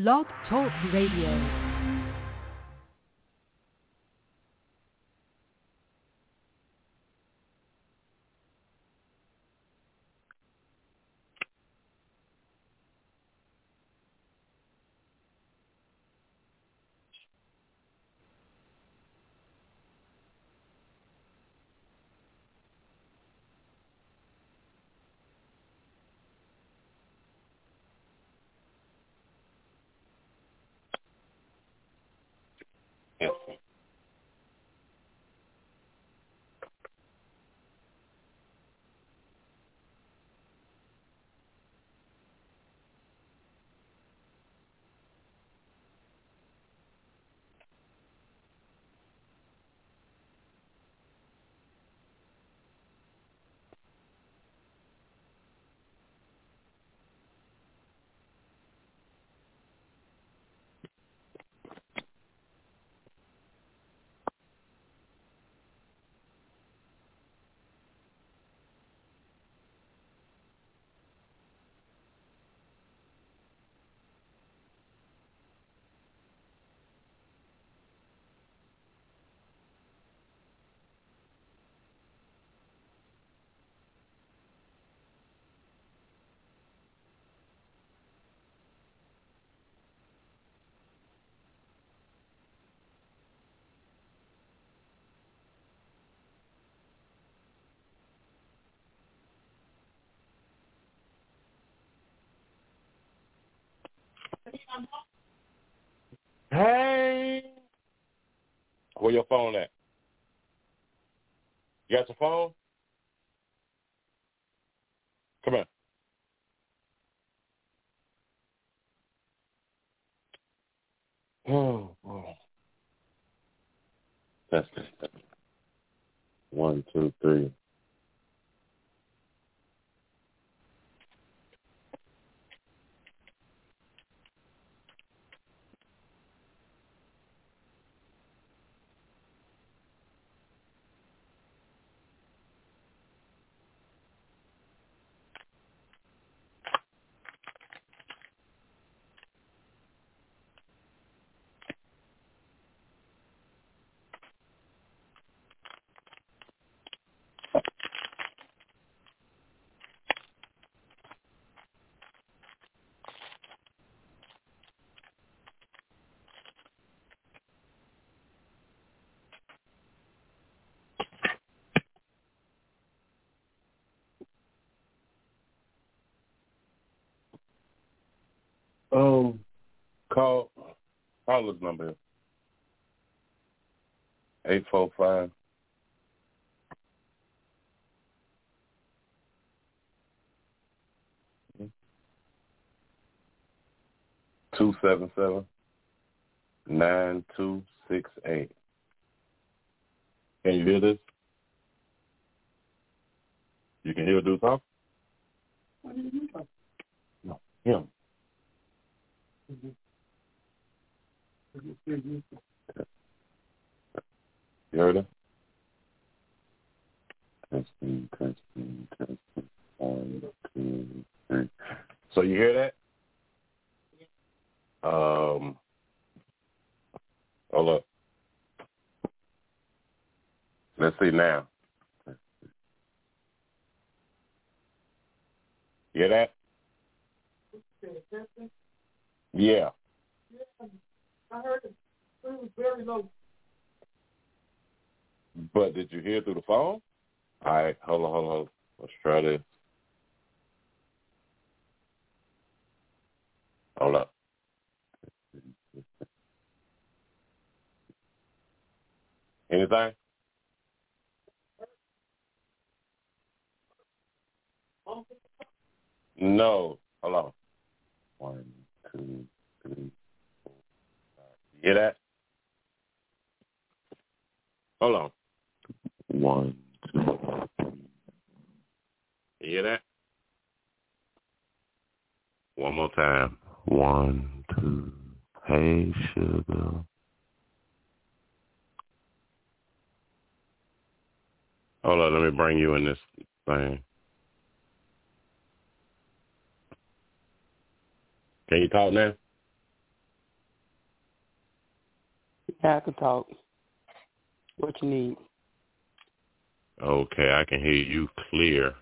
Log Talk Radio. Hey, where your phone at? You got your phone? Come on. Oh, boy. That's it. 1, 2, 3. Call Paula's number, 845. Mm-hmm. 277-9268. Can you hear this? You can hear Duke talk? What did you talk? No, him. Mm-hmm. You heard it? Testing. 1, 2, 3. So you hear that? Yeah. Hold up. Let's see now. You hear that? Yeah. I heard it. It was very low. But did you hear through the phone? All right, hold on. Let's try this. Hold up. Anything? No. Hold on. 1, 2, 3. Hear that? Hold on. 1, 2, 3. Hear that? One more time. 1, 2. Hey, sugar. Hold on. Let me bring you in this thing. Can you talk now? Sit back and talk. What you need. Okay, I can hear you clear,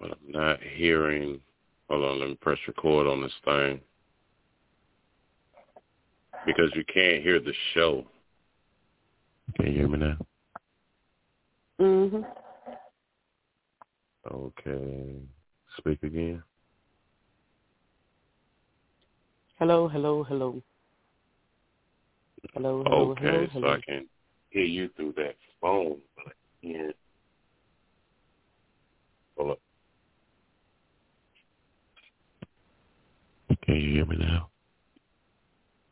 but I'm not hearing. Hold on, let me press record on this thing because you can't hear the show. Can you hear me now? Mhm. Okay. Speak again. Hello, hello, hello. Hello, hello, okay, hello, hello. So I can hear you through that phone, but I can't. Hold up. Can you hear me now?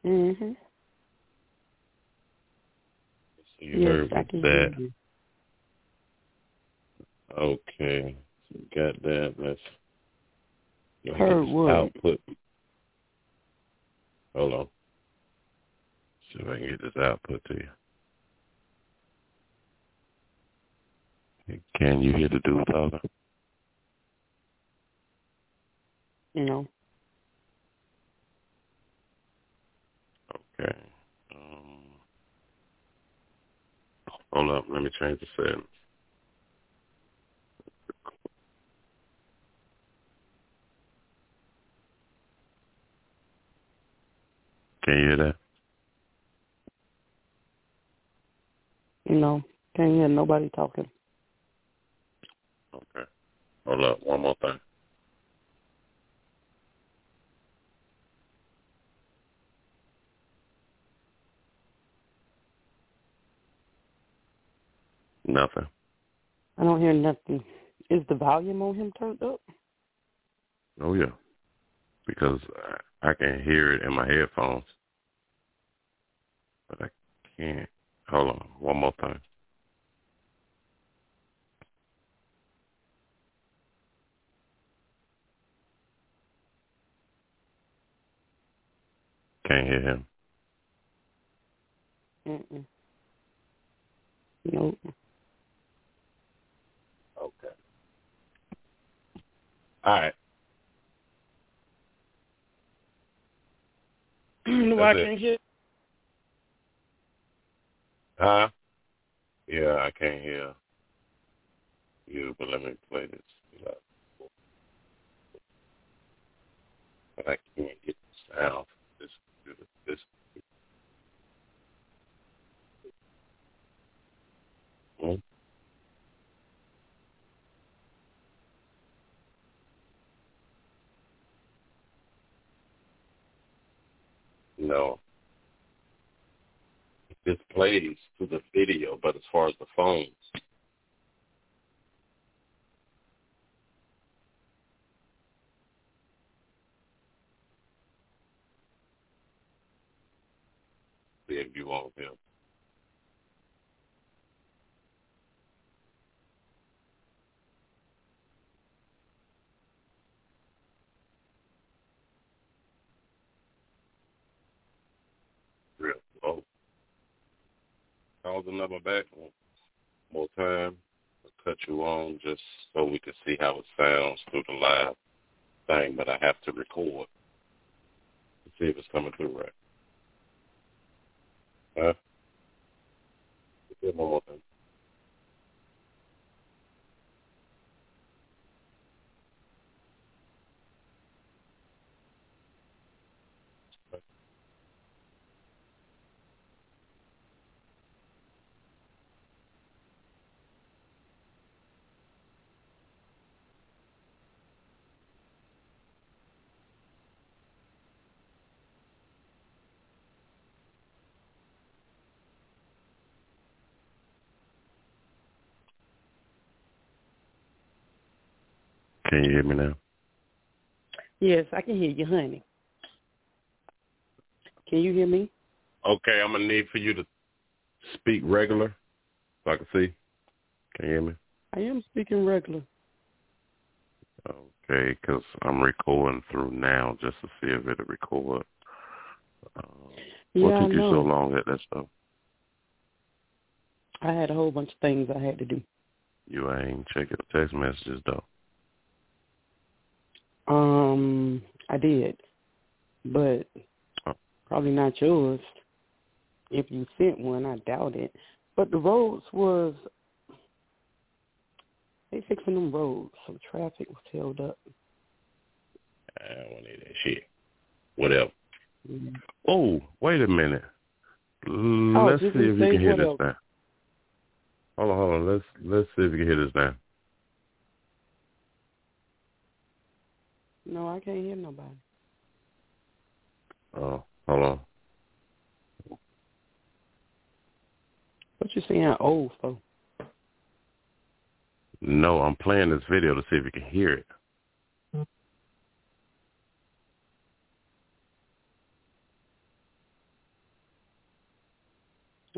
Mm-hmm. So you heard that. You. Okay. So you got that. That's heard what? Output. Hold on. See if I can get this output to you. Can you hear the dude talking? No. Okay. Hold up. Let me change the settings. Can you hear that? No. Can't hear nobody talking. Okay. Hold up. One more thing. Nothing. I don't hear nothing. Is the volume on him turned up? Oh, yeah. Because I can hear it in my headphones. But I can't. Hold on. One more time. Can't hear him. Mm-mm. Nope. Okay. All right. No, I can't hear. Huh? Yeah, I can't hear you, but let me play this. But I can't get the sound from this computer. No. It plays to the video, but as far as the phones. See if you want him. Oh, call the number back one more time. I'll cut you on just so we can see how it sounds through the live thing, but I have to record to see if it's coming through right. Huh? One more time. Can you hear me now? Yes, I can hear you, honey. Can you hear me? Okay, I'm going to need for you to speak regular so I can see. Can you hear me? I am speaking regular. Okay, because I'm recording through now just to see if it'll record. What took you so long at that stuff? I had a whole bunch of things I had to do. You ain't checking the text messages, though. I did, but probably not yours. If you sent one, I doubt it. But the roads was, they fixing them roads, so traffic was held up. I don't want to hear that shit. Whatever. Yeah. Oh, wait a minute. Let's see if you can hear this now. Hold on. Let's see if you can hear this now. No, I can't hear nobody. Oh, hold on. What you saying old for? No, I'm playing this video to see if you can hear it.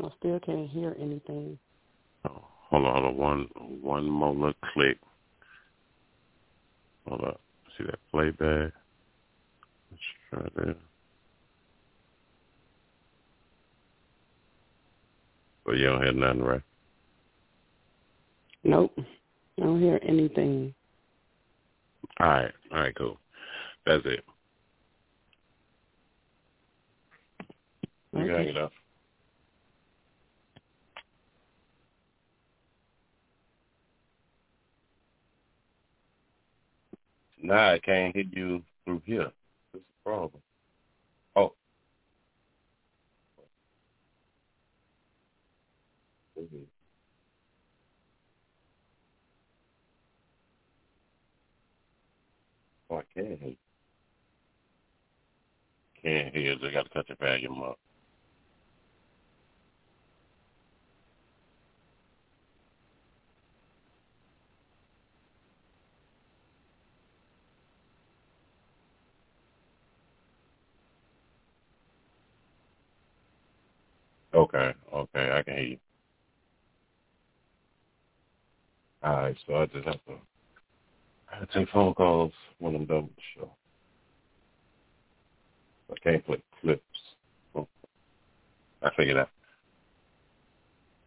I still can't hear anything. Oh, hold on. One more little click. Hold up. See that playback? Let's try that. But you don't hear nothing, right? Nope. I don't hear anything. All right, cool. That's it. Okay. You can hang it up. Nah, I can't hit you through here. That's the problem. Oh. Mm-hmm. Oh, I can't hear you. Can't hear you. They got to cut your volume up. Okay, I can hear you. All right, so I have to take phone calls when I'm done with the show. I can't play clips. Oh, I figured out.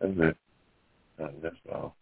That's it. That's all.